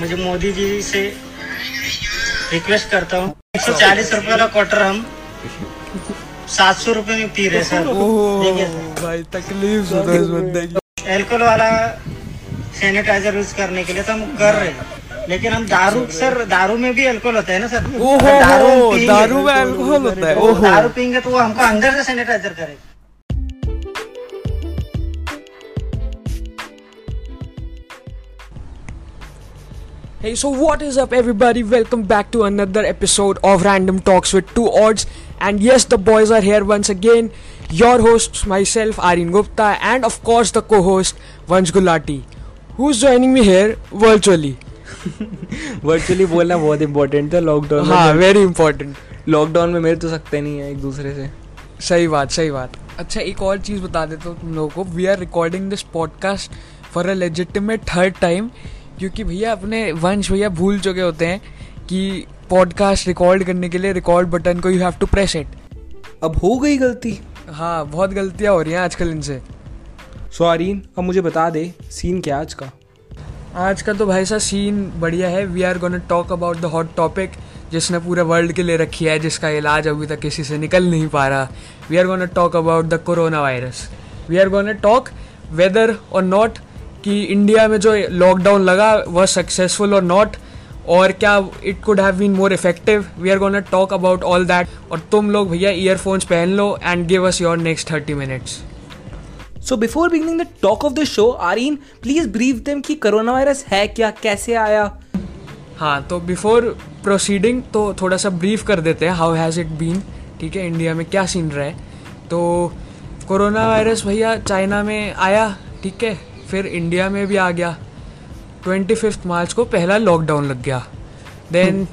मुझे मोदी जी से रिक्वेस्ट करता हूँ 140 रुपये का क्वार्टर हम 700 रुपये में पी रहे सर। देखिए भाई तकलीफ होता है इस बंदे की। एल्कोहल वाला सैनिटाइजर यूज करने के लिए तो हम कर रहे हैं, लेकिन हम दारू सर, दारू में भी अल्कोहल होता है ना सर। ओहो दारू में अल्कोहल होता है। ओहो दारू पीएंगे तो वो हमको अंदर से सैनिटाइजर करेगा। Hey, so what is up everybody? Welcome back to another episode of Random Talks with Two Odds. And yes, the boys are here once again. Your hosts, myself, Arin Gupta, and of course the co-host, Vansh Gulati, who's joining me here virtually. Virtually बोलना बहुत important था lockdown में। हाँ very important. Lockdown में मेरे तो सकते नहीं है एक दूसरे से। सही बात, सही बात। अच्छा एक और चीज़ बता देता हूँ तुम लोगों को, we are recording this podcast for a legitimate third time, क्योंकि भैया अपने वंश भैया भूल चुके होते हैं कि पॉडकास्ट रिकॉर्ड करने के लिए रिकॉर्ड बटन को you have to press it. अब हो गई गलती। हाँ बहुत गलतियाँ हो रही हैं आजकल इनसे। सो आरीन अब मुझे बता दे सीन क्या आज का? आज का तो भाई साहब सीन बढ़िया है। We are gonna talk about the hot topic जिसने पूरे वर्ल्ड के लिए रखी है, जिसका इलाज अभी तक किसी से निकल नहीं पा रहा। We are gonna talk about the corona virus. We are gonna talk whether और नॉट कि इंडिया में जो लॉकडाउन लगा वह सक्सेसफुल और नॉट, और क्या it could have been more effective. We are gonna talk about all that. और तुम लोग भैया ईयरफोन्स पहन लो and give us your next 30 minutes. So before beginning the talk of the show, Arin, please brief them कि corona virus है क्या, कैसे आया। हाँ तो बिफोर प्रोसीडिंग तो थोड़ा सा ब्रीफ कर देते हैं, हाउ हैज़ इट बीन। ठीक है, इंडिया में क्या सीन रहा है। तो कोरोना वायरस भैया चाइना में आया, ठीक है, फिर इंडिया में भी आ गया। 25 मार्च को पहला लॉकडाउन लग गया। देन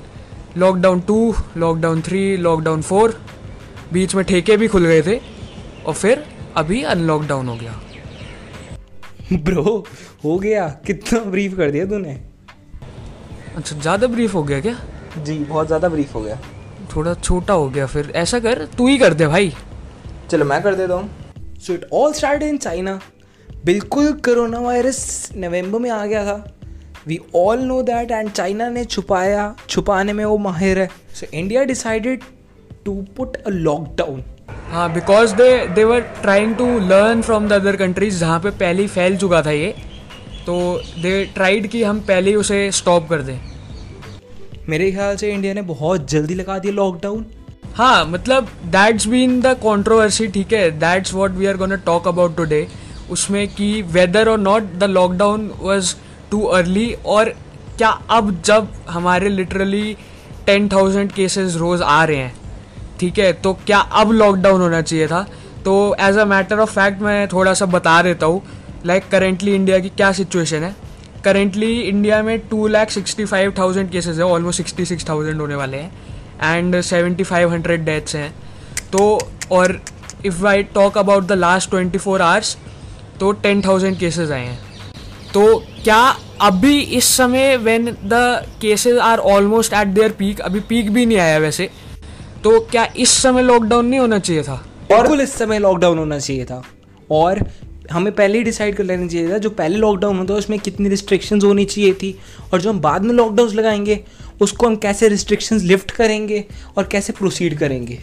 लॉकडाउन 2, लॉकडाउन 3, लॉकडाउन 4, बीच में ठेके भी खुल गए थे, और फिर अभी अनलॉकडाउन हो गया। ब्रो हो गया, कितना ब्रीफ कर दिया तूने। अच्छा ज़्यादा ब्रीफ हो गया क्या? जी बहुत ज़्यादा ब्रीफ हो गया, थोड़ा छोटा हो गया। फिर ऐसा कर, तू ही कर दे भाई। चलो मैं कर देता हूँ। So it all started in China. बिल्कुल कोरोना वायरस नवंबर में आ गया था, we all know that, and China ने छुपाने में वो माहिर है। So India decided to put a lockdown. हाँ because they were trying to learn from the other countries जहाँ पे पहले ही फैल चुका था ये, तो दे ट्राइड कि हम पहले ही उसे स्टॉप कर दें। मेरे ख्याल से इंडिया ने बहुत जल्दी लगा दिया लॉकडाउन। हाँ मतलब दैट्स बीन द कंट्रोवर्सी, ठीक है, that's what we are gonna talk about today. उसमें कि वेदर और not the lockdown was too early, और क्या अब जब हमारे लिटरली 10,000 केसेस रोज़ आ रहे हैं, ठीक है, तो क्या अब लॉकडाउन होना चाहिए था। तो as a matter of fact मैं थोड़ा सा बता देता हूँ लाइक करेंटली इंडिया की क्या सिचुएशन है। करेंटली इंडिया में 2,65,000 केसेज है, ऑलमोस्ट 66,000 होने वाले हैं, एंड 7,500 डेथ्स हैं। तो और if I talk about the last 24 hours तो 10,000 केसेज आए हैं। तो क्या अभी इस समय when the cases are almost at their peak, अभी पीक भी नहीं आया वैसे, तो क्या इस समय लॉकडाउन नहीं होना चाहिए था? बिल्कुल इस समय लॉकडाउन होना चाहिए था, और हमें पहले ही डिसाइड कर लेना चाहिए था जो पहले लॉकडाउन होता है उसमें कितनी रिस्ट्रिक्शंस होनी चाहिए थी, और जो हम बाद में लॉकडाउन लगाएंगे उसको हम कैसे रिस्ट्रिक्शंस लिफ्ट करेंगे और कैसे प्रोसीड करेंगे।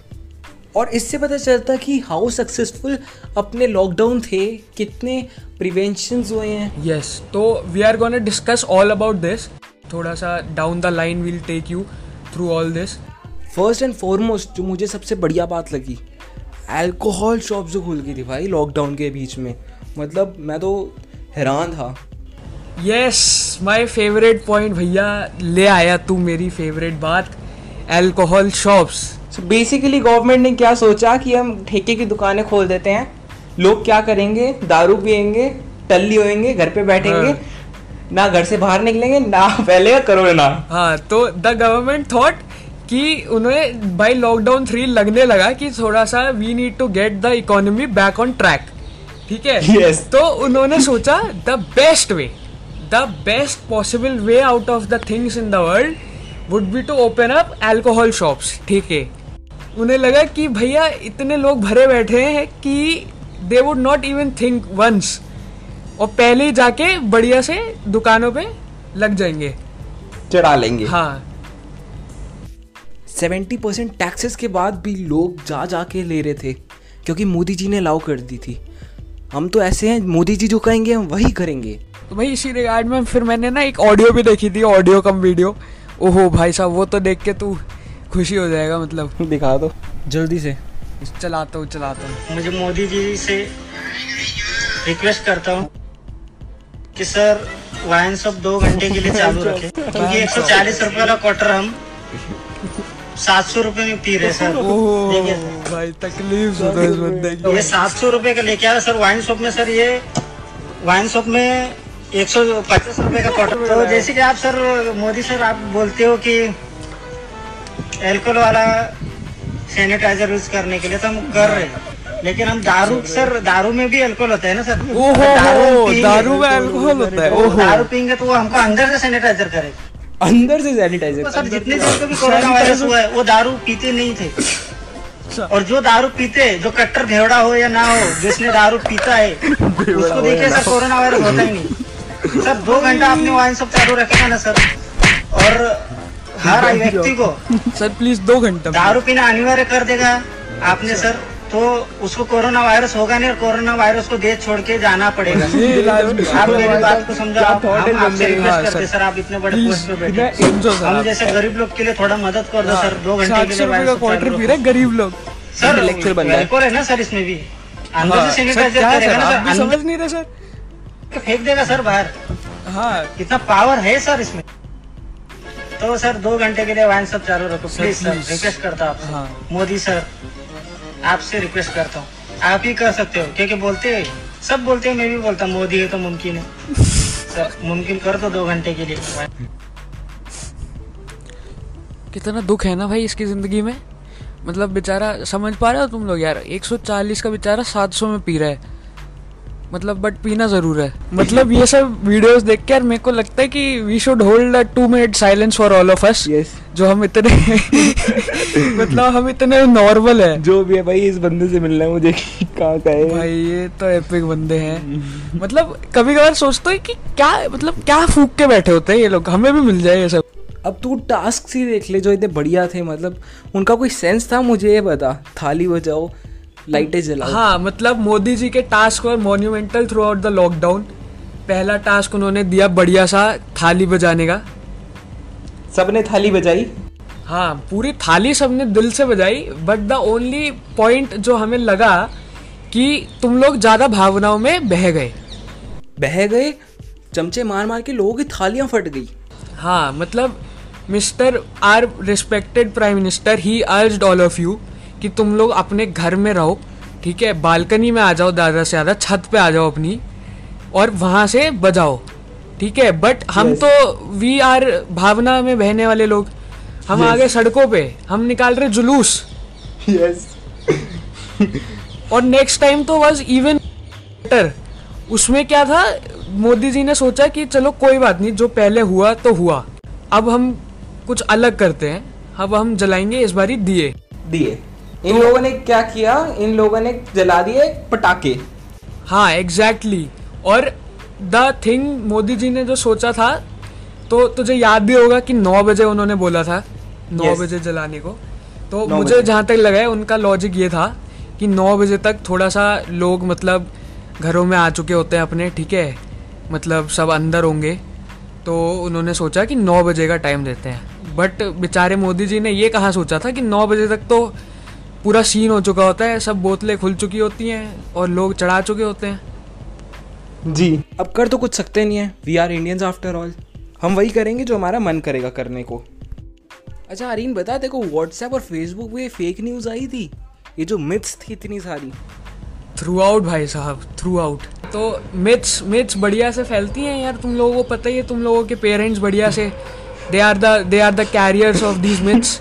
और इससे पता चलता कि हाउ सक्सेसफुल अपने लॉकडाउन थे, कितने प्रिवेंशंस हुए हैं। यस, तो we are gonna discuss all about this. थोड़ा सा down the line we will take you through all this. First and foremost जो मुझे सबसे बढ़िया बात लगी, अल्कोहल शॉप जो खुल गई थी भाई लॉकडाउन के बीच में, मतलब मैं तो हैरान था। यस माय फेवरेट पॉइंट भैया, ले आया तू मेरी फेवरेट बात, alcohol shops. So basically government ने क्या सोचा कि हम ठेके की दुकानें खोल देते हैं, लोग क्या करेंगे, दारू पियेंगे, टल्ली होएंगे, घर पे बैठेंगे, ना घर से बाहर निकलेंगे, ना फैलेगा कोरोना। हाँ तो द गवर्नमेंट थॉट कि उन्हें भाई लॉकडाउन 3 लगने लगा कि थोड़ा सा we need to get the economy back on track, ठीक है। Yes. तो उन्होंने सोचा the best way, the best possible way out of the things in the world would be to open up alcohol shops, ठीक है। उन्हें लगा कि भैया इतने लोग भरे बैठे हैं कि they would not even think once, और पहले ही जाके बढ़िया से दुकानों पे लग जाएंगे। चढ़ा लेंगे। हाँ 70% टैक्सेस के बाद भी लोग जा के ले रहे थे क्योंकि मोदी जी ने अलाउ कर दी थी। हम तो ऐसे हैं, मोदी जी जो कहेंगे हम वही करेंगे। तो भाई इसी रिगार्ड में फिर मैंने ना एक ऑडियो भी देखी थी, ऑडियो कम वीडियो। ओहो भाई साहब वो तो देख के तू खुशी हो जाएगा, मतलब दिखा दो जल्दी से। चलाता हूँ। मुझे मोदी जी से रिक्वेस्ट करता हूँ कि सर वाइन शॉप 2 घंटे के लिए चालू रखें क्योंकि 140 रुपये वाला क्वार्टर हम 700 रुपये में पी रहे सर। ओह भाई तकलीफ हो रही है इस बंदे की। ये 700 रुपये का लेके आया सर वाइन शॉप में। सर ये वाइन शॉप में 150 रुपये का क्वार्टर। तो जैसे कि आप सर मोदी सर आप बोलते हो कि एल्कोहल वाला सैनिटाइजर यूज करने के लिए, तो हम कर रहे हैं लेकिन हम दारू सर, दारू में भी अल्कोहल होता है ना सर। ओहो दारू में अल्कोहल होता है। ओहो दारू पीएंगे तो वो हमको अंदर से सैनिटाइजर करेगा, अंदर से सैनिटाइजर। सर जितने देश को भी कोरोना वायरस हुआ है वो दारू पीते नहीं थे, और जो दारू पीते जो कट्टर भेड़ा हो या ना हो जिसने दारू पीता है उसको देखिए सर कोरोना वायरस होता ही नहीं सर। 2 घंटा आपने वाइन सब चालू रखा ना सर, और हर व्यक्ति को सर प्लीज 2 घंटा दारू पीना अनिवार्य कर देगा आपने सर, तो उसको कोरोना वायरस होगा नहीं और कोरोना वायरस को देश छोड़ के जाना पड़ेगा। आप मेरी बात को समझो, आपसे रिक्वेस्ट करते सर, आप इतने बड़े पोस्ट पे बैठे, हम जैसे गरीब लोग के लिए थोड़ा मदद कर दो सर। 2 घंटे के लिए वायरस क्वार्टर पी रहे गरीब लोग सर, लेक्चर बन रहा है कोर है ना सर, इसमें भी अंदर से सैनिटाइजर करेगा ना सर, समझ नहीं रहे सर, फेंक देगा सर बाहर। हाँ कितना पावर है सर इसमें। तो सर 2 घंटे के लिए वाइन सब चालू रखो प्लीज सर, रिक्वेस्ट करता आपसे मोदी सर, आपसे रिक्वेस्ट करता हूँ, आप ही कर सकते हो क्योंकि बोलते हैं सब, बोलते हैं मैं भी बोलता हूँ मोदी है तो मुमकिन है सर, मुमकिन कर दो 2 घंटे के लिए। कितना दुख है ना भाई इसकी ज़िंदगी में, मतलब बेचारा, समझ पा रहे हो तुम लोग यार, 140 का बेचारा 700 में पी रहा है मतलब, बट पीना ज़रूर है। मतलब ये सब वीडियोस देख के यार मेरे को लगता है कि we should hold a 2 minute silence for all of us. जो हम इतने मतलब हम इतने नॉर्मल है। जो भी है भाई इस बंदे से मिलना है मुझे, कहाँ का है भाई ये तो एपिक बंदे हैं। मतलब कभी कभार सोचते हैं कि क्या मतलब क्या फूक के बैठे होते हैं ये लोग, हमें भी मिल जाए ये सब। अब तू टास्क ही देख ले जो इतने बढ़िया थे, मतलब उनका कोई सेंस था मुझे ये बता, थाली बजाओ लाइटें जलाओ। हाँ मतलब मोदी जी के टास्क और monumental throughout the lockdown. पहला टास्क उन्होंने दिया बढ़िया सा थाली बजाने का, सबने थाली बजाई। हाँ पूरी थाली सबने दिल से बजाई, बट द ओनली पॉइंट जो हमें लगा कि तुम लोग ज़्यादा भावनाओं में बह गए, चमचे मार मार के लोगों की थालियाँ फट गई। हाँ मतलब mister our respected prime minister ही अर्ज्ड ऑल ऑफ यू कि तुम लोग अपने घर में रहो, ठीक है, बालकनी में आ जाओ, ज़्यादा से ज़्यादा छत पे आ जाओ अपनी और वहाँ से बजाओ, ठीक है। बट हम yes. तो वी आर भावना में बहने वाले लोग, हम yes. आ गए सड़कों पे, हम निकाल रहे जुलूस yes. और नेक्स्ट टाइम तो वाज इवन बेटर। उसमें क्या था, मोदी जी ने सोचा कि चलो कोई बात नहीं, जो पहले हुआ तो हुआ, अब हम कुछ अलग करते हैं, अब हम जलाएंगे इस बारी दिए। इन लोगों ने क्या किया, इन लोगों ने जला दिए पटाखे। हाँ एग्जैक्टली। और द थिंग मोदी जी ने जो सोचा था, तो तुझे याद भी होगा कि 9 बजे उन्होंने बोला था 9 yes. बजे जलाने को। तो मुझे जहाँ तक लगा है उनका लॉजिक ये था कि 9 बजे तक थोड़ा सा लोग मतलब घरों में आ चुके होते हैं अपने, ठीक है, मतलब सब अंदर होंगे, तो उन्होंने सोचा कि 9 बजे का टाइम देते हैं। बट बेचारे मोदी जी ने ये कहाँ सोचा था कि 9 बजे तक तो पूरा सीन हो चुका होता है, सब बोतलें खुल चुकी होती हैं और लोग चढ़ा चुके होते हैं। जी अब कर तो कुछ सकते नहीं है, we are Indians after all, हम वही करेंगे जो हमारा मन करेगा करने को। अच्छा आरीन बता, देखो व्हाट्सएप और फेसबुक पे फेक न्यूज़ आई थी, ये जो मिथ्स थी इतनी सारी थ्रू आउट भाई साहब थ्रू आउट। तो मिथ्स बढ़िया से फैलती हैं यार, तुम लोगों को पता ही है, तुम लोगों के पेरेंट्स बढ़िया से they are the carriers of these myths.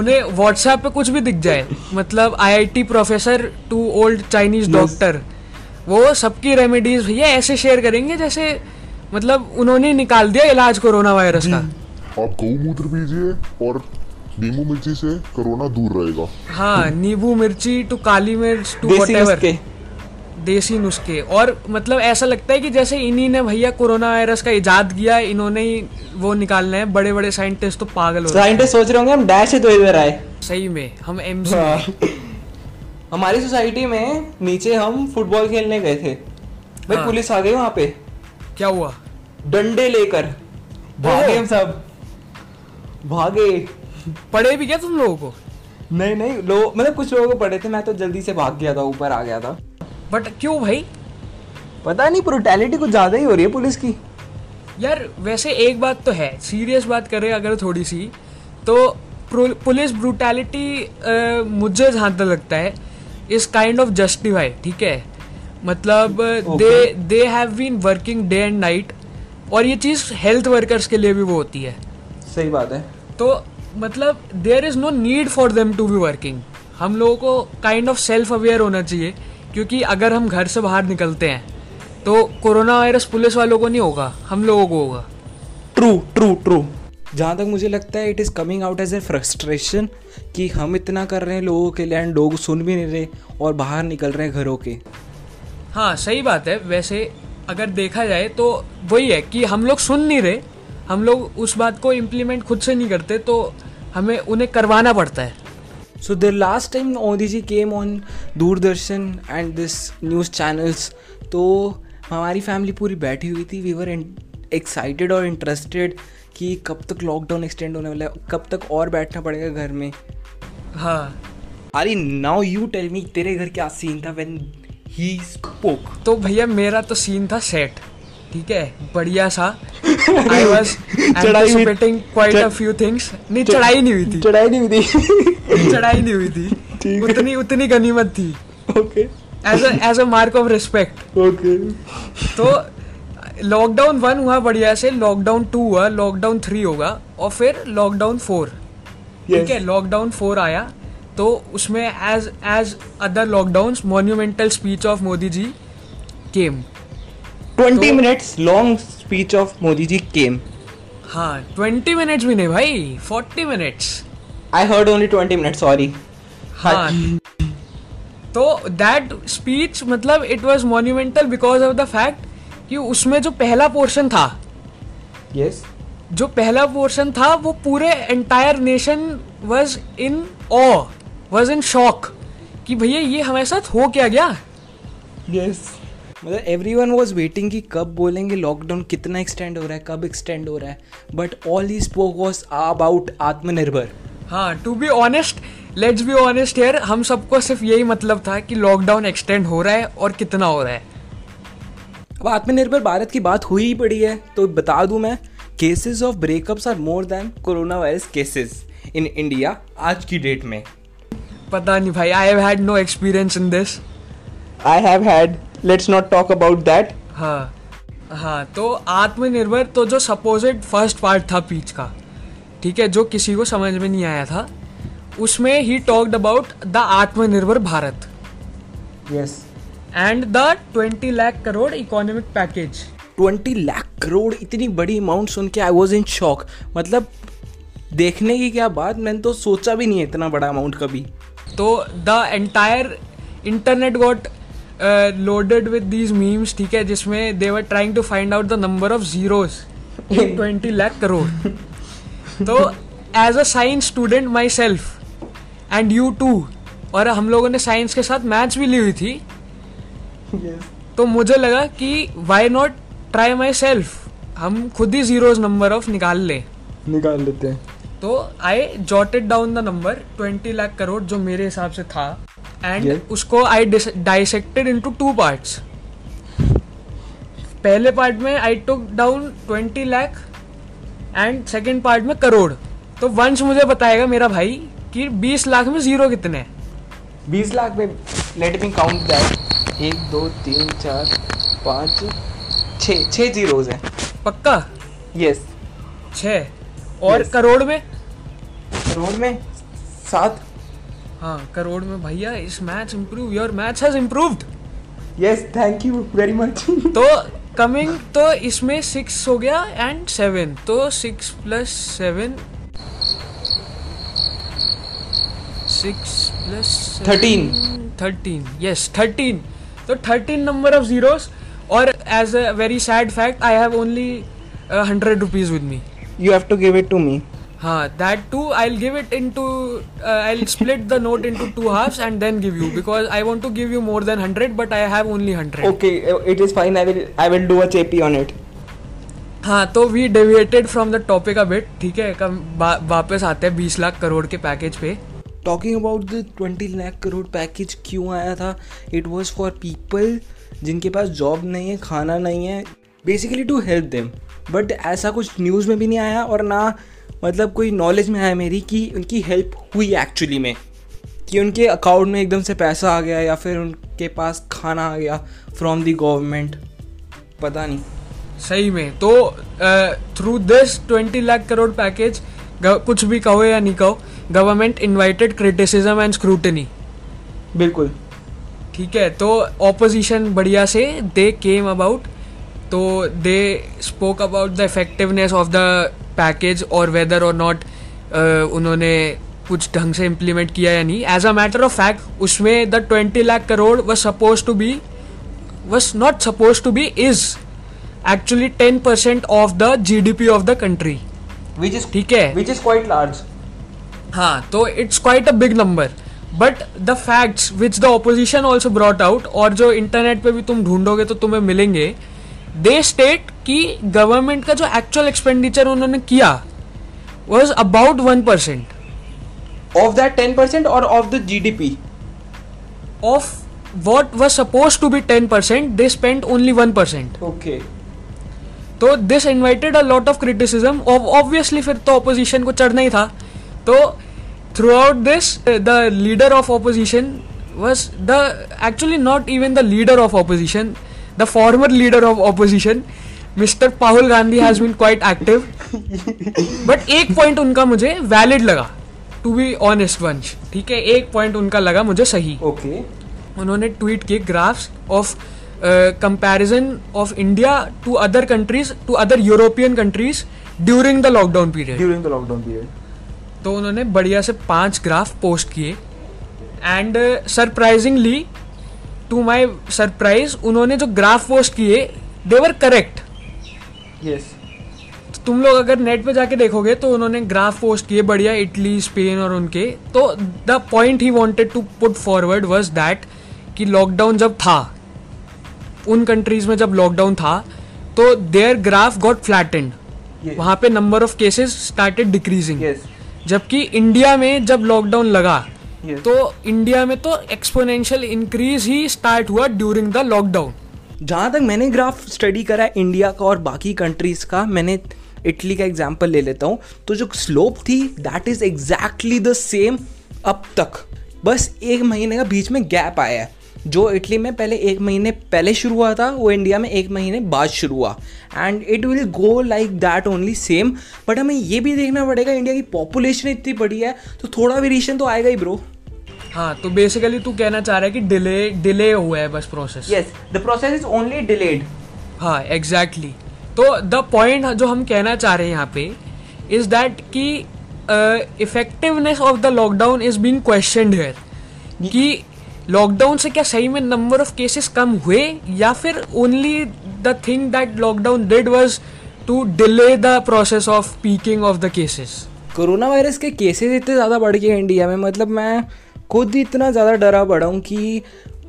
उन्हें व्हाट्सएप पे कुछ भी दिख जाए, मतलब IIT professor to old Chinese doctor, वो सबकी रेमेडीज भैया ऐसे शेयर करेंगे जैसे मतलब उन्होंने निकाल दिया इलाज कोरोना वायरस का। आप गौमूत्र पीजिए और नींबू मिर्ची से कोरोना दूर रहेगा। हाँ नींबू मिर्ची टू काली मिर्च टू व्हाटएवर देसी नुस्खे। और मतलब ऐसा लगता है कि जैसे इन्हीं ने भैया कोरोना वायरस का इजाद किया, इन्होंने ही वो निकालना है। बड़े बड़े साइंटिस्ट तो पागल हो रहे हैं। साइंटिस्ट सोच रहे होंगे हम डैश से तो इधर आए। सही में हम एमसी हमारी सोसाइटी में नीचे हम फुटबॉल खेलने गए थे भाई, हाँ। पुलिस आ गई वहाँ पे। क्या हुआ? डंडे लेकर भागे हम सब, भागे। पढ़े भी क्या तुम लोगों को? नहीं नहीं, लोग मतलब कुछ लोगों को पढ़े थे, मैं तो जल्दी से भाग गया था, ऊपर आ गया था। बट क्यों भाई? पता नहीं, ब्रूटैलिटी कुछ ज़्यादा ही हो रही है पुलिस की यार। वैसे एक बात तो है, सीरियस बात करें अगर थोड़ी सी, तो पुलिस ब्रूटैलिटी मुझे जहाँ तक लगता है इज काइंड ऑफ जस्टिफाइड, ठीक है? मतलब they have been working day and night, और ये चीज़ हेल्थ वर्कर्स के लिए भी वो होती है। सही बात है। तो मतलब there is no need for them to be working. हम लोगों को काइंड ऑफ सेल्फ अवेयर होना चाहिए, क्योंकि अगर हम घर से बाहर निकलते हैं तो कोरोना वायरस पुलिस वालों को नहीं होगा, हम लोगों को होगा। True true true. जहाँ तक मुझे लगता है it is coming out as a frustration कि हम इतना कर रहे हैं लोगों के लिए एंड लोग सुन भी नहीं रहे और बाहर निकल रहे हैं घरों के। हाँ सही बात है। वैसे अगर देखा जाए तो वही है कि हम लोग सुन नहीं रहे, हम लोग उस बात को इम्प्लीमेंट खुद से नहीं करते, तो हमें उन्हें करवाना पड़ता है। So the last time Modi ji came on Doordarshan and this news channels, तो हमारी फैमिली पूरी बैठी हुई थी। वी वर एक्साइटेड और इंटरेस्टेड कि कब तक लॉकडाउन एक्सटेंड होने वाला है, कब तक और बैठना पड़ेगा घर में। हाँ अरे नाउ यू टेल मी, तेरे घर क्या सीन था व्हेन ही स्पोक? तो भैया मेरा तो सीन था सेट, ठीक है, बढ़िया सा। I was anticipating quite a few things. नहीं चढ़ाई नहीं हुई थी, चढ़ाई नहीं हुई थी, चढ़ाई नहीं हुई थी, उतनी गनीमत थी। Okay, as a mark of respect. Okay, तो लॉकडाउन 1 हुआ बढ़िया से, लॉकडाउन 2 हुआ, लॉकडाउन 3 होगा, और फिर लॉकडाउन 4, ठीक है? लॉकडाउन 4 आया तो उसमें as other lockdowns monumental speech of Modi ji came. 20 minutes long speech of Modi ji came. हाँ 20 मिनट्स भी नहीं भाई, 40 minutes. I heard only 20 minutes, sorry. हाँ तो दैट स्पीच मतलब it was monumental because of the fact कि उसमें जो पहला पोर्शन था, यस, जो पहला पोर्शन था वो पूरे entire nation was in awe, was in shock कि भैया ये हमारे साथ हो क्या गया। यस, मतलब एवरीवन वाज वेटिंग कि कब बोलेंगे लॉकडाउन कितना एक्सटेंड हो रहा है, कब एक्सटेंड हो रहा है, but all he spoke was about आत्मनिर्भर। हाँ to be honest, let's be honest here, हम सबको सिर्फ यही मतलब था कि लॉकडाउन एक्सटेंड हो रहा है और कितना हो रहा है। अब आत्मनिर्भर भारत की बात हुई ही पड़ी है तो बता दूं मैं, cases of breakups are more than corona virus cases in India आज की डेट में। पता नहीं भाई, I have had no experience in this. I have had, let's not talk about that. हाँ हाँ, तो आत्मनिर्भर तो जो सपोजिड फर्स्ट पार्ट था पीच का, ठीक है, जो किसी को समझ में नहीं आया था, उसमें ही टॉक्ड अबाउट द आत्मनिर्भर Bharat, yes, and the 20 lakh crore economic package. 20 lakh crore, इतनी बड़ी अमाउंट सुन के आई वॉज इन शॉक। मतलब देखने की क्या बात, मैंने तो सोचा भी नहीं है इतना बड़ा अमाउंट कभी। तो the entire internet got loaded with these memes, ठीक है, जिसमें they were trying to find out the number of zeros in 20 lakh crore. तो as a science student myself and you too, और हम लोगों ने साइंस के साथ मैथ्स भी ली हुई थी, yes. तो मुझे लगा कि why not try myself, हम खुद ही zeros number of निकाल लेते हैं। तो I jotted down the number 20 lakh crore जो मेरे हिसाब से था, एंड yes. उसको आई डाइसेक्टेड इनटू 2 पार्ट्स। पहले पार्ट में I took down 20 lakh and second part में करोड़। तो वंश मुझे बताएगा मेरा भाई कि 20 लाख में जीरो कितने हैं? 20 लाख में let me count that, 1 2 3 4 5 6 zeros हैं पक्का? यस, 6। और yes. करोड़ में 7। हाँ करोड़ में भैया इस maths improve, your maths has improved. Yes, thank you very much. तो कमिंग, तो इसमें 6 हो गया एंड 7, तो 6 + 7 6 + 13 13, यस 13। तो 13 नंबर ऑफ जीरोस. और as a very sad fact I have only 100 rupees with me. You have to give it to me. हाँ, that too I'll give it into I'll split the note into two halves and then give you, because I want to give you more than 100 but I have only 100. Okay, it is fine. I will do a chappy on it. हाँ, तो we deviated from the topic a bit. ठीक है, वापस आते हैं 20 लाख करोड़ के package पे. Talking about the 20 lakh crore package क्यों आया था, it was for people जिनके पास जॉब नहीं है, खाना नहीं है, basically to help them. But ऐसा कुछ न्यूज़ में भी नहीं आया और ना मतलब कोई नॉलेज में आया मेरी कि उनकी हेल्प हुई एक्चुअली में, कि उनके अकाउंट में एकदम से पैसा आ गया या फिर उनके पास खाना आ गया फ्रॉम दी गवर्नमेंट. पता नहीं सही में. तो through this 20 lakh crore package, कुछ भी कहो या नहीं कहो, government invited criticism and scrutiny. बिल्कुल ठीक है. तो ऑपोजिशन बढ़िया से दे केम अबाउट, तो they spoke about the effectiveness of the package और वेदर और नॉट उन्होंने कुछ ढंग से इम्प्लीमेंट किया या नहीं. As a matter of fact उसमें the 20 lakh crore was not supposed to be is actually 10% of the GDP of the country, ठीक है, विच इज क्वाइट लार्ज. हाँ, तो it's quite a big number. But the facts which the opposition also brought out, और जो internet पे भी तुम ढूंढोगे तो तुम्हें मिलेंगे, दे स्टेट कि गवर्नमेंट का जो एक्चुअल एक्सपेंडिचर उन्होंने किया वाज अबाउट 1% ऑफ दैट 10% और of the GDP of what was supposed to be 10%, they spent only 1%. Okay, तो this invited a lot of criticism. Obviously फिर तो ऑपोजिशन को चढ़ना ही था. तो throughout this the leader of opposition was the actually not even the leader of opposition, the former leader of opposition mister Rahul Gandhi has been quite active. But एक point उनका मुझे वैलिड लगा, टू बी ऑनेस्ट वंश, ठीक है, एक point उनका लगा मुझे सही. ओके, उन्होंने ट्वीट किए graphs of comparison of India to other countries, to other European countries during the lockdown period. तो उन्होंने बढ़िया से 5 ग्राफ पोस्ट किए and surprisingly to my surprise उन्होंने जो ग्राफ पोस्ट किए दे वर करेक्ट. Yes. तो तुम लोग अगर नेट पे जाके देखोगे तो उन्होंने ग्राफ पोस्ट किए बढ़िया, इटली, स्पेन और उनके. तो the point he wanted to put forward was that कि लॉकडाउन जब था उन कंट्रीज में, जब लॉकडाउन था तो देयर ग्राफ गॉट फ्लैटेंड. वहाँ पे number of cases started decreasing. Yes. जबकि इंडिया में जब लॉकडाउन लगा, Yes. तो इंडिया में तो एक्सपोनेंशियल इंक्रीज ही स्टार्ट हुआ ड्यूरिंग द लॉकडाउन. जहाँ तक मैंने ग्राफ स्टडी करा है इंडिया का और बाकी कंट्रीज़ का, मैंने इटली का एग्जाम्पल ले लेता हूँ, तो जो स्लोप थी that is exactly the same अब तक. बस 1 महीने का बीच में गैप आया है. जो इटली में पहले 1 महीने पहले शुरू हुआ था वो इंडिया में 1 महीने बाद शुरू हुआ, and it will go like that only same. But हमें ये भी देखना पड़ेगा इंडिया की पॉपुलेशन इतनी बड़ी है तो थोड़ा वेरिएशन तो आएगा ही ब्रो. हाँ, तो बेसिकली तू कहना चाह रहा है कि डिले हुआ है बस process. Yes, the process is only delayed. हाँ, एग्जैक्टली. तो द पॉइंट जो हम कहना चाह रहे हैं यहाँ पे इज दैट कि effectiveness of the lockdown is being questioned here, कि लॉकडाउन से क्या सही में नंबर ऑफ केसेस कम हुए या फिर only the thing that lockdown did was to delay the process of peaking of the cases. Corona virus के केसेस इतने ज़्यादा बढ़ गए इंडिया में, मतलब मैं खुद इतना ज़्यादा डरा पड़ा हूँ कि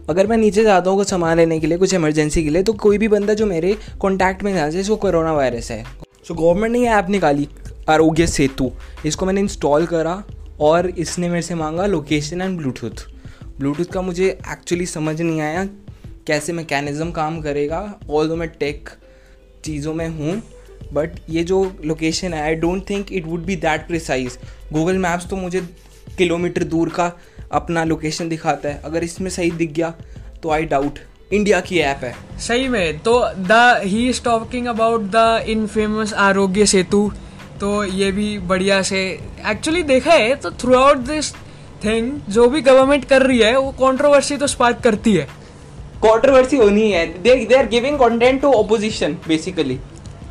अगर मैं नीचे जाता हूँ कुछ सामान लेने के लिए, कुछ इमरजेंसी के लिए, तो कोई भी बंदा जो मेरे कॉन्टैक्ट में आ जाए इसको कोरोना वायरस है. सो गवर्नमेंट ने ये ऐप निकाली आरोग्य सेतु, इसको मैंने इंस्टॉल करा और इसने मेरे से मांगा लोकेशन एंड ब्लूटूथ. ब्लूटूथ का मुझे एक्चुअली समझ नहीं आया कैसे मैकेनिज़्म काम करेगा, ऑल्दो मैं टेक चीज़ों में हूँ, बट ये जो लोकेशन है I don't think it would be that precise. Google maps तो मुझे किलोमीटर दूर का अपना लोकेशन दिखाता है, अगर इसमें सही दिख गया तो आई डाउट इंडिया की ऐप है सही में. तो the he is talking about the infamous Aarogya Setu, तो ये भी बढ़िया से एक्चुअली देखा है तो थ्रू आउट दिस थिंग जो भी गवर्नमेंट कर रही है वो कंट्रोवर्सी तो स्पार्क करती है. कंट्रोवर्सी होनी है, they are giving content to opposition basically.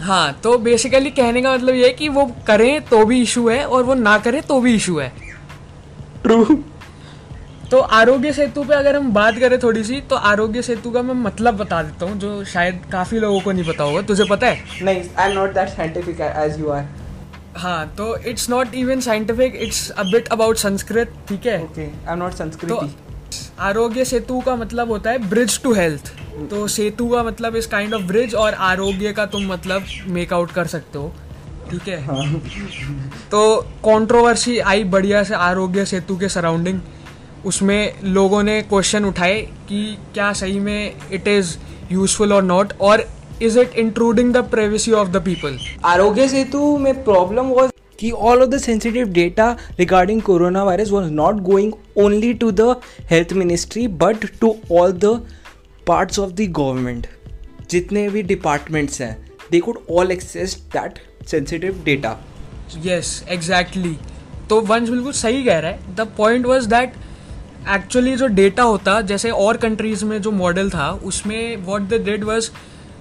हाँ, तो बेसिकली कहने का मतलब ये है कि वो करें तो भी इशू है और वो ना करें तो भी इशू है. ट्रू. तो आरोग्य सेतु पे अगर हम बात करें थोड़ी सी, तो आरोग्य सेतु का मैं मतलब बता देता हूँ जो शायद काफ़ी लोगों को नहीं पता होगा। तुझे पता है? नहीं, I am not that scientific as you are. हाँ, तो it's not even scientific, it's a bit about Sanskrit, ठीक है? Okay, I am not Sanskrit. Aarogya Setu का मतलब होता है ब्रिज टू हेल्थ। तो सेतु का मतलब इस काइंड ऑफ ब्रिज, और आरोग्य का तुम मतलब मेकआउट कर सकते हो, ठीक है? हाँ। तो कंट्रोवर्सी आई बढ़िया से आरोग्य सेतु के सराउंडिंग। उसमें लोगों ने क्वेश्चन उठाए कि क्या सही में इट इज़ यूजफुल और नॉट, और is it intruding the privacy of the people. Aarogya Setu में प्रॉब्लम वाज कि all of the sensitive data regarding corona virus was not going only to the health ministry but to all the parts of the government. जितने भी departments हैं, they could all access that sensitive data. Yes, exactly. तो वंश बिल्कुल सही कह रहा है। The point was that actually जो डेटा होता, जैसे और कंट्रीज़ में जो मॉडल था, उसमें व्हाट दे डिड वाज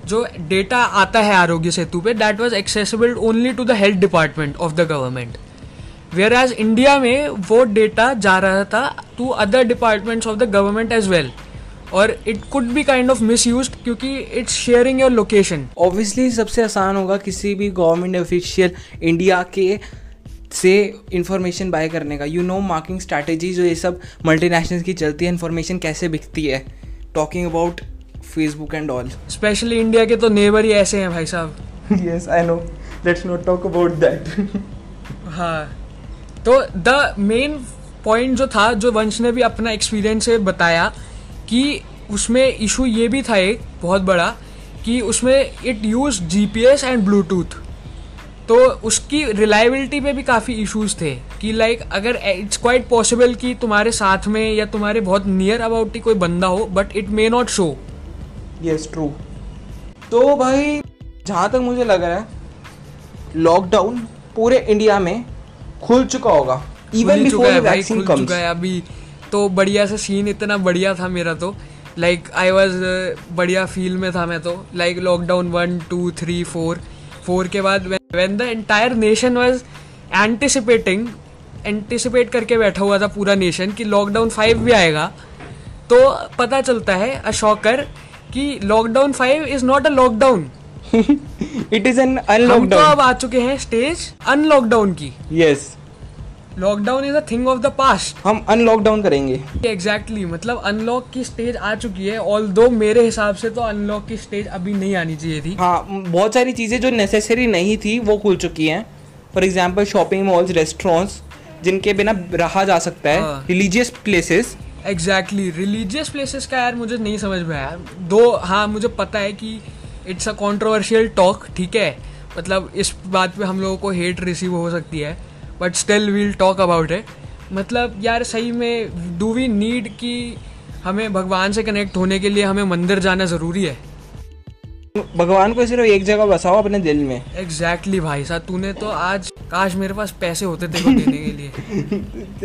जो डेटा आता है आरोग्य सेतु पे, that was accessible only to the health department of the government, whereas India में वो डेटा जा रहा था to other departments of the government as well, और it could be kind of misused क्योंकि it's sharing your location. Obviously सबसे आसान होगा किसी भी गवर्नमेंट ऑफिशियल इंडिया के से इन्फॉर्मेशन बाय करने का। यू नो, मार्किंग स्ट्रैटेजी जो ये सब मल्टीनेशनल्स की चलती है, इन्फॉर्मेशन कैसे बिकती है, talking about Facebook and all. Specially India के तो नेबर ही ऐसे हैं भाई साहब। Yes, I know, let's not talk about that. हाँ, तो द मेन पॉइंट जो था, जो वंश ने भी अपना एक्सपीरियंस से बताया, कि उसमें इशू ये भी था एक बहुत बड़ा कि उसमें it use GPS and Bluetooth, तो उसकी रिलायबिलिटी पे भी काफ़ी इश्यूज थे कि लाइक अगर इट्स क्वाइट पॉसिबल कि तुम्हारे साथ में या तुम्हारे बहुत नियर अबाउट ही कोई बंदा हो, but it may not show. Yes, true. तो भाई जहाँ तक मुझे लग रहा है, लॉकडाउन पूरे इंडिया में खुल चुका होगा, इवन बिफोर वैक्सीन कम्स। खुल चुका है अभी तो। बढ़िया से सीन इतना बढ़िया था मेरा तो, लाइक आई वाज बढ़िया फील में था मैं तो, लाइक लॉकडाउन 1 2 3 4 के बाद when the entire nation was anticipate करके बैठा हुआ था पूरा नेशन कि लॉकडाउन 5 भी आएगा, तो पता चलता है अ शॉकर कि lockdown 5 is not a lockdown, it is an unlockdown. तो अब आ चुके हैं स्टेज अनलॉकडाउन की। Yes, lockdown is a thing of the past, हम अनलॉकडाउन करेंगे। एग्जैक्टली, मतलब अनलॉक की स्टेज आ चुकी है, ऑल्दो मेरे हिसाब से तो अनलॉक की स्टेज अभी नहीं आनी चाहिए थी। हाँ, बहुत सारी चीज़ें जो नेसेसरी नहीं थी वो खुल चुकी हैं। For example shopping malls, restaurants जिनके बिना रहा जा सकता है, religious places. Exactly, religious places का यार मुझे नहीं समझ में आया दो। हाँ, मुझे पता है कि इट्स अ कॉन्ट्रोवर्शियल टॉक, ठीक है, मतलब इस बात पे हम लोगों को हेट रिसीव हो सकती है, but still we'll talk about it. मतलब यार सही में डू वी नीड कि हमें भगवान से कनेक्ट होने के लिए हमें मंदिर जाना ज़रूरी है? भगवान को सिर्फ एक जगह बसाओ, अपने दिल में। एग्जैक्टली भाई साहब, तूने तो आज, काश मेरे पास पैसे होते तेरे को देने के लिए।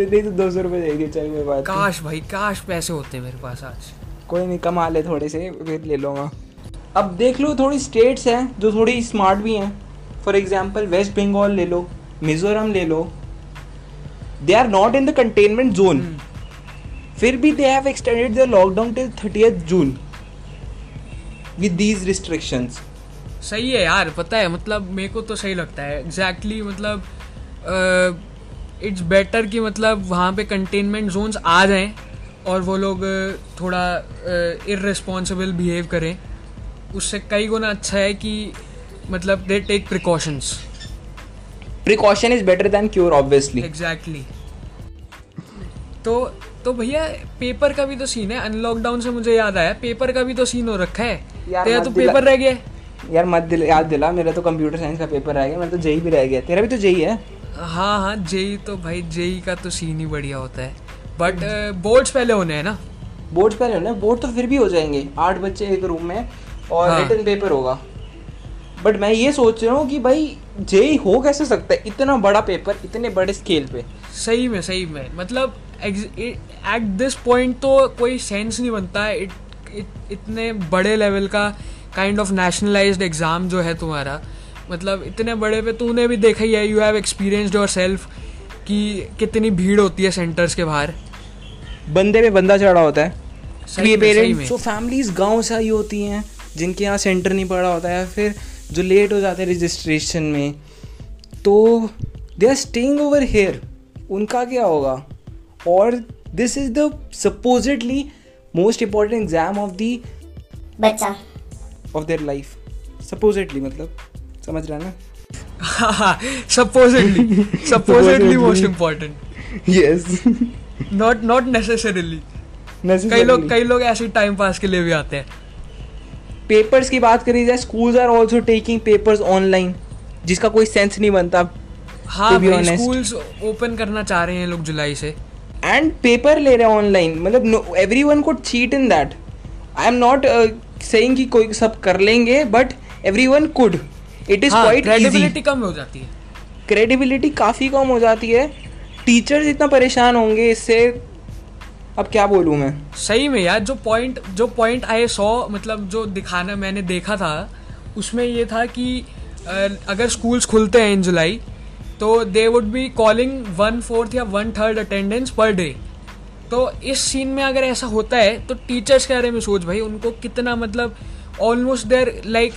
नहीं तो 200 रुपये देंगे, चल मेरे पास। काश भाई, काश पैसे होते मेरे पास आज। कोई नहीं, कमा ले थोड़े से, फिर ले लूँगा। अब देख लो, थोड़ी स्टेट्स हैं जो थोड़ी स्मार्ट भी हैं। फॉर एग्जाम्पल वेस्ट बंगाल ले लो, मिजोरम ले लो, they are not in the containment zone, फिर भी they have extended the lockdown till 30th June with these restrictions. सही है यार, पता है, मतलब मेरे को तो सही लगता है। एग्जैक्टली, मतलब इट्स बेटर कि मतलब वहाँ पे कंटेनमेंट जोन्स आ जाएं और वो लोग थोड़ा इररेस्पॉन्सिबल बिहेव करें, उससे कई गुना अच्छा है कि मतलब they take precautions. Precaution is better than cure, obviously. Exactly. तो भैया पेपर का भी तो सीन है, अनलॉकडाउन से मुझे याद आया, पेपर का भी तो सीन हो रखा है। तेरा तो पेपर रह गया यार, याद दिला। मेरा तो कंप्यूटर साइंस का पेपर रह गया, मेरा तो जेई भी रह गया। तेरा भी तो जेई है? हाँ, जेई तो भाई, जेई का तो सीन ही बढ़िया होता है, बट बोर्ड्स पहले होने हैं ना। बोर्ड्स पहले होने हैं, बोर्ड तो फिर भी हो जाएंगे, 8 बच्चे एक रूम में, और रिटन पेपर होगा। बट मैं ये सोच रहा हूँ कि भाई जेई हो कैसे सकता है, इतना बड़ा पेपर, इतने बड़े स्केल पे। सही में मतलब एट दिस पॉइंट तो कोई सेंस नहीं बनता है। इतने बड़े लेवल का काइंड ऑफ नेशनलाइज्ड एग्ज़ाम जो है तुम्हारा, मतलब इतने बड़े पे तूने भी देखा ही है, यू हैव एक्सपीरियंस्ड योरसेल्फ कि कितनी भीड़ होती है सेंटर्स के बाहर। बंदे पे बंदा चढ़ा होता है क्योंकि पेरेंट्स तो फैमिलीज गाँव से ही होती हैं जिनके यहाँ सेंटर नहीं पड़ा होता है, फिर जो लेट हो जाते हैं रजिस्ट्रेशन में, तो they are staying over here, उनका क्या होगा? और this is the supposedly most important exam of the बच्चा ऑफ देयर लाइफ, सपोजिटली मतलब समझ रहा है ना, supposedly most important, yes, not necessarily. कई लोग ऐसे टाइम पास के लिए भी आते हैं। पेपर्स की बात करी जाए, schools are also taking papers online जिसका कोई सेंस नहीं बनता। हाँ, स्कूल्स ओपन करना चाह रहे हैं लोग जुलाई से एंड पेपर ले रहे हैं ऑनलाइन, मतलब everyone could cheat in that. I am not saying कि कोई सब कर लेंगे, but everyone could, it is quite easy. Credibility कम हो जाती है, क्रेडिबिलिटी काफ़ी कम हो जाती है, टीचर्स इतना परेशान होंगे इससे, अब क्या बोलूँ मैं। सही में यार, जो पॉइंट आई सॉ, मतलब जो दिखाना मैंने देखा था उसमें ये था कि अगर स्कूल्स खुलते हैं इन जुलाई तो दे वुड बी कॉलिंग 1/4 या 1/3 अटेंडेंस पर डे। तो इस सीन में अगर ऐसा होता है तो टीचर्स के बारे में सोच भाई, उनको कितना, मतलब ऑलमोस्ट देयर लाइक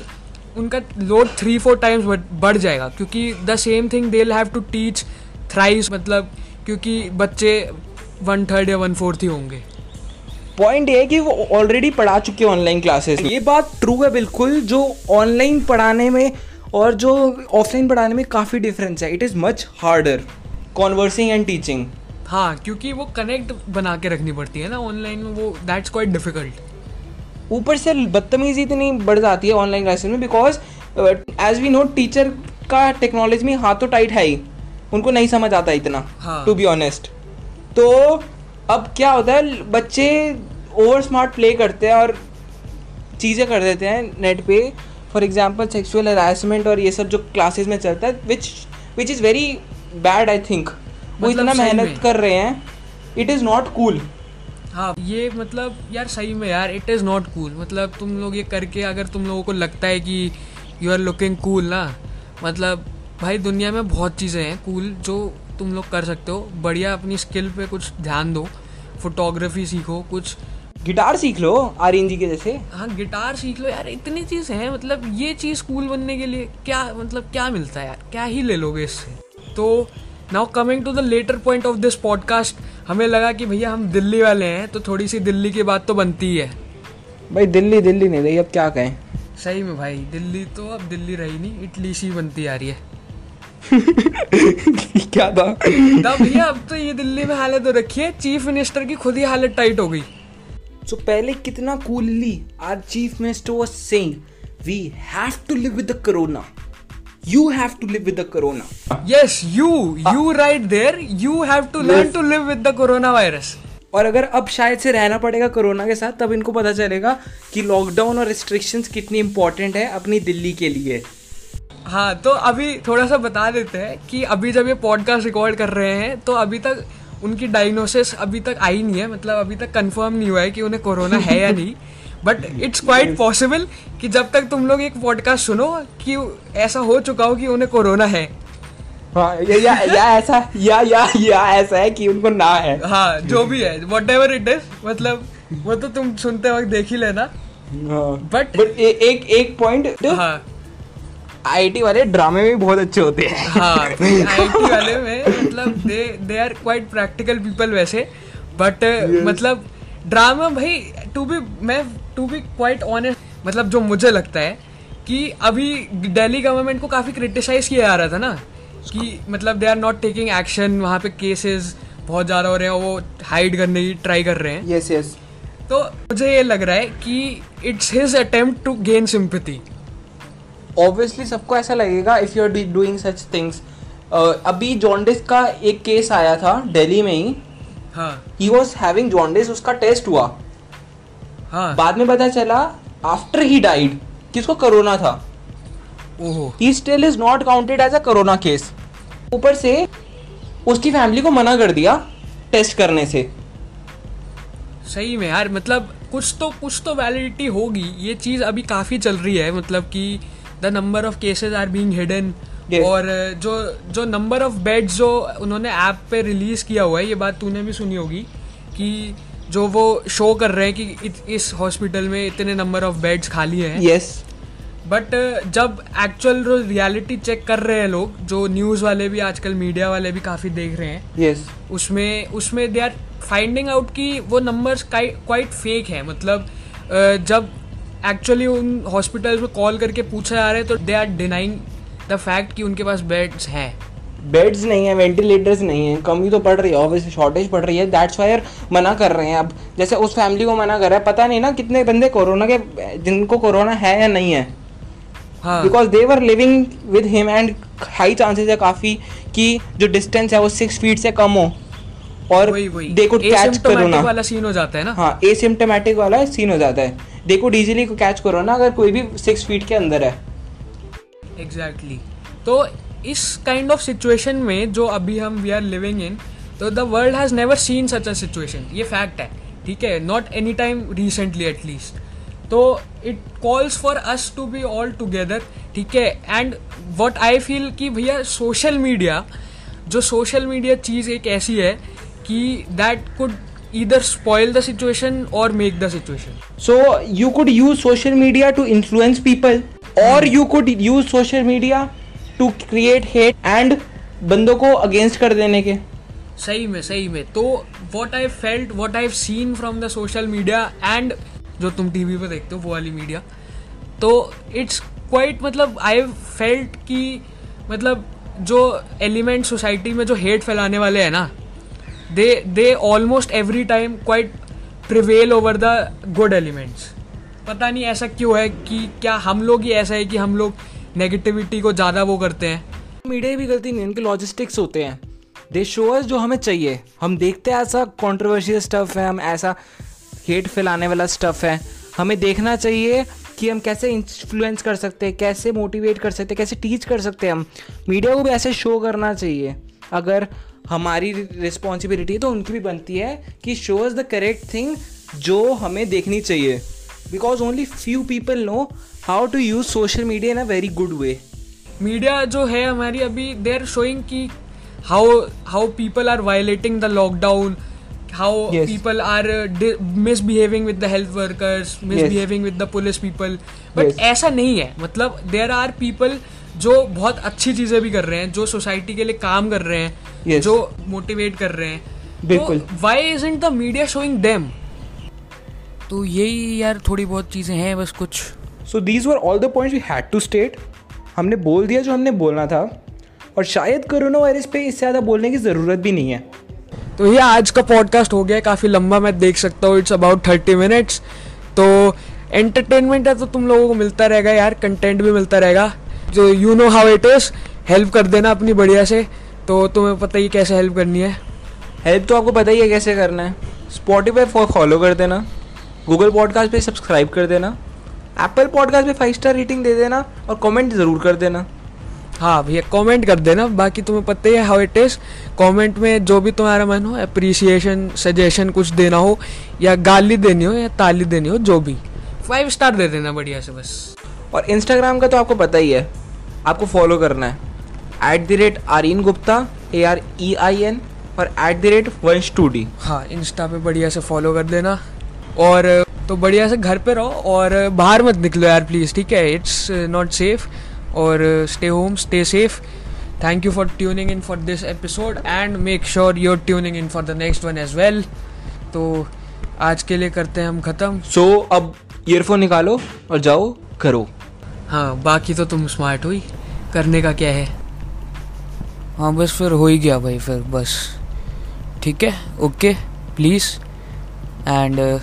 उनका लोड 3-4 टाइम्स बढ़ जाएगा, क्योंकि the same thing they will have to teach thrice, मतलब क्योंकि बच्चे 1/3 या 1/4 ही होंगे। पॉइंट ये है कि वो ऑलरेडी पढ़ा चुके हैं ऑनलाइन क्लासेस। ये बात ट्रू है बिल्कुल, जो ऑनलाइन पढ़ाने में और जो ऑफलाइन पढ़ाने में काफ़ी डिफरेंस है। It is much harder conversing and teaching. हाँ, क्योंकि वो कनेक्ट बना के रखनी पड़ती है ना ऑनलाइन में, वो दैट्स क्वाइट डिफिकल्ट। ऊपर से बदतमीजी इतनी बढ़ जाती है ऑनलाइन क्लासेस में, because as we know teacher का टेक्नोलॉजी में हाथों टाइट है ही, उनको नहीं समझ आता इतना, टू बी ऑनेस्ट। तो अब क्या होता है, बच्चे ओवर स्मार्ट प्ले करते हैं और चीज़ें कर देते हैं नेट पे, फॉर एग्जांपल सेक्सुअल हरासमेंट और ये सब जो क्लासेस में चलता है, which is very bad I think. वो इतना मेहनत कर रहे हैं, इट इज़ नॉट कूल। हाँ, ये मतलब यार सही में यार, इट इज़ नॉट कूल। मतलब तुम लोग ये करके, अगर तुम लोगों को लगता है कि यू आर लुकिंग कूल ना, मतलब भाई दुनिया में बहुत चीज़ें हैं कूल जो तुम लोग कर सकते हो। बढ़िया अपनी स्किल पे कुछ ध्यान दो, फोटोग्राफी सीखो, कुछ गिटार सीख लो आरिन जी के जैसे। हाँ, गिटार सीख लो यार, इतनी चीज़ है। मतलब ये चीज़ कूल बनने के लिए क्या, मतलब क्या मिलता है यार, क्या ही ले लोगे इससे। तो now coming to the latter point of this podcast, हमें लगा कि भैया हम दिल्ली वाले हैं तो थोड़ी सी दिल्ली की बात तो बनती है भाई। दिल्ली नहीं रही, अब क्या कहें। सही में भाई, दिल्ली तो अब दिल्ली रही नहीं, इटली सी बनती आ रही है। क्या था भैया, अब तो ये दिल्ली में हालत हो रखी है, चीफ मिनिस्टर की खुद ही हालत टाइट हो गई। सो पहले कितना coolly our chief minister was saying, we have to live with the corona, you have to live with the corona. Yes, you right there, you have to learn to live with the corona virus. और अगर अब शायद से रहना पड़ेगा corona के साथ, तब इनको पता चलेगा कि लॉकडाउन और रिस्ट्रिक्शंस कितनी इंपॉर्टेंट है अपनी दिल्ली के लिए। हाँ, तो अभी थोड़ा सा बता देते हैं कि अभी जब ये पॉडकास्ट रिकॉर्ड कर रहे हैं तो अभी तक उनकी डायग्नोसिस अभी तक आई नहीं है, मतलब अभी तक कंफर्म नहीं हुआ है कि उन्हें कोरोना है या नहीं, बट इट्स क्वाइट पॉसिबल कि जब तक तुम लोग एक पॉडकास्ट सुनो कि ऐसा हो चुका हो कि उन्हें कोरोना है। हाँ, या ऐसा है कि उनको ना है। हाँ, जो भी है, व्हाटएवर इट इज, मतलब वो तो तुम सुनते वक्त देख ही लेना। बट एक पॉइंट, हाँ, आईटी वाले ड्रामे में बहुत अच्छे होते हैं। हाँ, आईटी वाले में मतलब they are quite practical people वैसे, बट मतलब ड्रामा भाई, टू बी क्वाइट ऑनेस्ट, मतलब जो मुझे लगता है कि अभी दिल्ली गवर्नमेंट को काफ़ी क्रिटिसाइज किया जा रहा था ना, कि मतलब they are not taking action, वहाँ पे केसेस बहुत ज़्यादा हो रहे हैं, वो हाइड करने की ट्राई कर रहे हैं। यस यस, तो मुझे ये लग रहा है कि it's his attempt to gain sympathy. Obviously सबको ऐसा लगेगा if you are doing such things. अभी जॉन्डिस का एक केस आया था दिल्ली में ही। हाँ, ही वॉज हैविंग जॉन्डिस, उसका टेस्ट हुआ। हाँ, बाद में पता चला आफ्टर ही डाइड कि उसको कोरोना था। Oh, he still is not counted as a corona case. ऊपर से उसकी फैमिली को मना कर दिया टेस्ट करने से। सही में यार, मतलब कुछ तो वैलिडिटी होगी। ये चीज़ अभी काफ़ी चल रही है, मतलब कि The number of cases are being hidden, और जो number of beds जो उन्होंने ऐप पे रिलीज़ किया हुआ है, ये बात तूने भी सुनी होगी कि जो वो शो कर रहे हैं कि इस हॉस्पिटल में इतने नंबर ऑफ बेड्स खाली हैं, यस, बट जब एक्चुअल रियलिटी चेक कर रहे हैं लोग, जो न्यूज़ वाले भी आजकल मीडिया वाले भी काफ़ी देख रहे हैं, यस, उसमें दे आर फाइंडिंग आउट कि वो नंबर्स क्वाइट फेक हैं। मतलब जब एक्चुअली उन हॉस्पिटल्स में कॉल करके पूछा जा रहा है तो they are denying the fact कि उनके पास बेड्स हैं, बेड्स नहीं है, वेंटिलेटर्स नहीं है, कमी तो पड़ रही है, ऑब्वियसली शॉर्टेज पड़ रही है, दैट्स वायर मना कर रहे हैं। अब जैसे उस फैमिली को मना कर रहा है, पता नहीं ना कितने बंदे कोरोना के, जिनको कोरोना है या नहीं है, because they were living with him and high chances है काफ़ी कि जो डिस्टेंस है वो 6 फीट से कम हो और दे कुड कैच कोरोना वाला सीन हो जाता है ना। हाँ, एसिम्टोमेटिक वाला सीन हो जाता है, they could easily catch corona अगर कोई भी 6 फीट के अंदर है। एग्जैक्टली, तो इस काइंड ऑफ सिचुएशन में जो अभी हम वी आर लिविंग इन, तो the world has never seen such a situation, ये फैक्ट है, ठीक है, not any time recently at least. तो it calls for us to be all together, ठीक है। एंड व्हाट आई फील कि भैया सोशल मीडिया चीज़ एक ऐसी है कि that could either spoil the situation or make the situation. So you could use social media to influence people or you could use social media to create hate and बंदों को against कर देने के। सही में तो what I felt, what I've seen from the social media and जो तुम TV पे देखते हो वो वाली मीडिया, तो it's quite, मतलब I've felt कि मतलब जो element society में जो hate फैलाने वाले हैं ना, they almost every time quite prevail over the good elements. पता नहीं ऐसा क्यों है, कि क्या हम लोग ही ऐसा है कि हम लोग नेगेटिविटी को ज़्यादा वो करते हैं। मीडिया भी गलती नहीं, इनके लॉजिस्टिक्स होते हैं, दे शो अस जो हमें चाहिए, हम देखते हैं ऐसा कॉन्ट्रोवर्शियल स्टफ़ है, हम ऐसा हेट फैलाने वाला स्टफ़ है, हमें देखना चाहिए कि हम कैसे इन्फ्लुएंस कर सकते हैं, कैसे मोटिवेट कर सकते हैं, कैसे टीच कर सकते हैं। हम मीडिया को भी ऐसे शो करना चाहिए, अगर हमारी रिस्पॉन्सिबिलिटी है तो उनकी भी बनती है कि show us the correct thing जो हमें देखनी चाहिए, because only few people know how to use social media in a very good way. Media जो है हमारी अभी दे आर शोइंग कि how people are violating the lockdown, how people are misbehaving with the health workers, misbehaving with the police people, but ऐसा नहीं है। मतलब there are people जो बहुत अच्छी चीज़ें भी कर रहे हैं, जो सोसाइटी के लिए काम कर रहे हैं, yes, जो मोटिवेट कर रहे हैं, बिल्कुल, why isn't the media showing them? तो यही यार थोड़ी बहुत चीज़ें हैं बस कुछ। So these were all the points we had to state, हमने बोल दिया जो हमने बोलना था, और शायद कोरोना वायरस पे इससे ज़्यादा बोलने की ज़रूरत भी नहीं है। तो ये आज का पॉडकास्ट हो गया काफ़ी लंबा, मैं देख सकता हूँ, इट्स अबाउट 30 मिनट्स। तो एंटरटेनमेंट है तो तुम लोगों को मिलता रहेगा यार, कंटेंट भी मिलता रहेगा, जो you know how it is, help कर देना अपनी बढ़िया से, तो तुम्हें पता ही कैसे हेल्प करनी है। हेल्प तो आपको पता ही है कैसे करना है, स्पॉटिफाई फॉलो कर देना, गूगल पॉडकास्ट पे सब्सक्राइब कर देना, एप्पल पॉडकास्ट पे 5 स्टार रेटिंग दे देना और कमेंट ज़रूर कर देना। हाँ भैया, कमेंट कर देना, बाकी तुम्हें पता ही है हाउ इट इज़। कमेंट में जो भी तुम्हारा मन हो, अप्रिसिएशन, सजेशन कुछ देना हो, या गाली देनी हो या ताली देनी हो, जो भी, 5 स्टार दे देना बढ़िया से बस। और इंस्टाग्राम का तो आपको पता ही है, आपको फॉलो करना है @ArinGupta AREIN और @Vansh2D। हाँ, इंस्टा पे बढ़िया से फॉलो कर देना, और तो बढ़िया से घर पे रहो और बाहर मत निकलो यार प्लीज़, ठीक है, इट्स नॉट सेफ, और stay home, stay safe. Thank you for tuning in for this episode and make sure you are tuning in for the next one as well. तो आज के लिए करते हैं हम ख़त्म। सो अब ईयरफोन निकालो और जाओ करो। हाँ, बाकी तो तुम स्मार्ट हो ही, करने का क्या है। हाँ बस फिर हो ही गया भाई, फिर बस, ठीक है, ओके, प्लीज़ एंड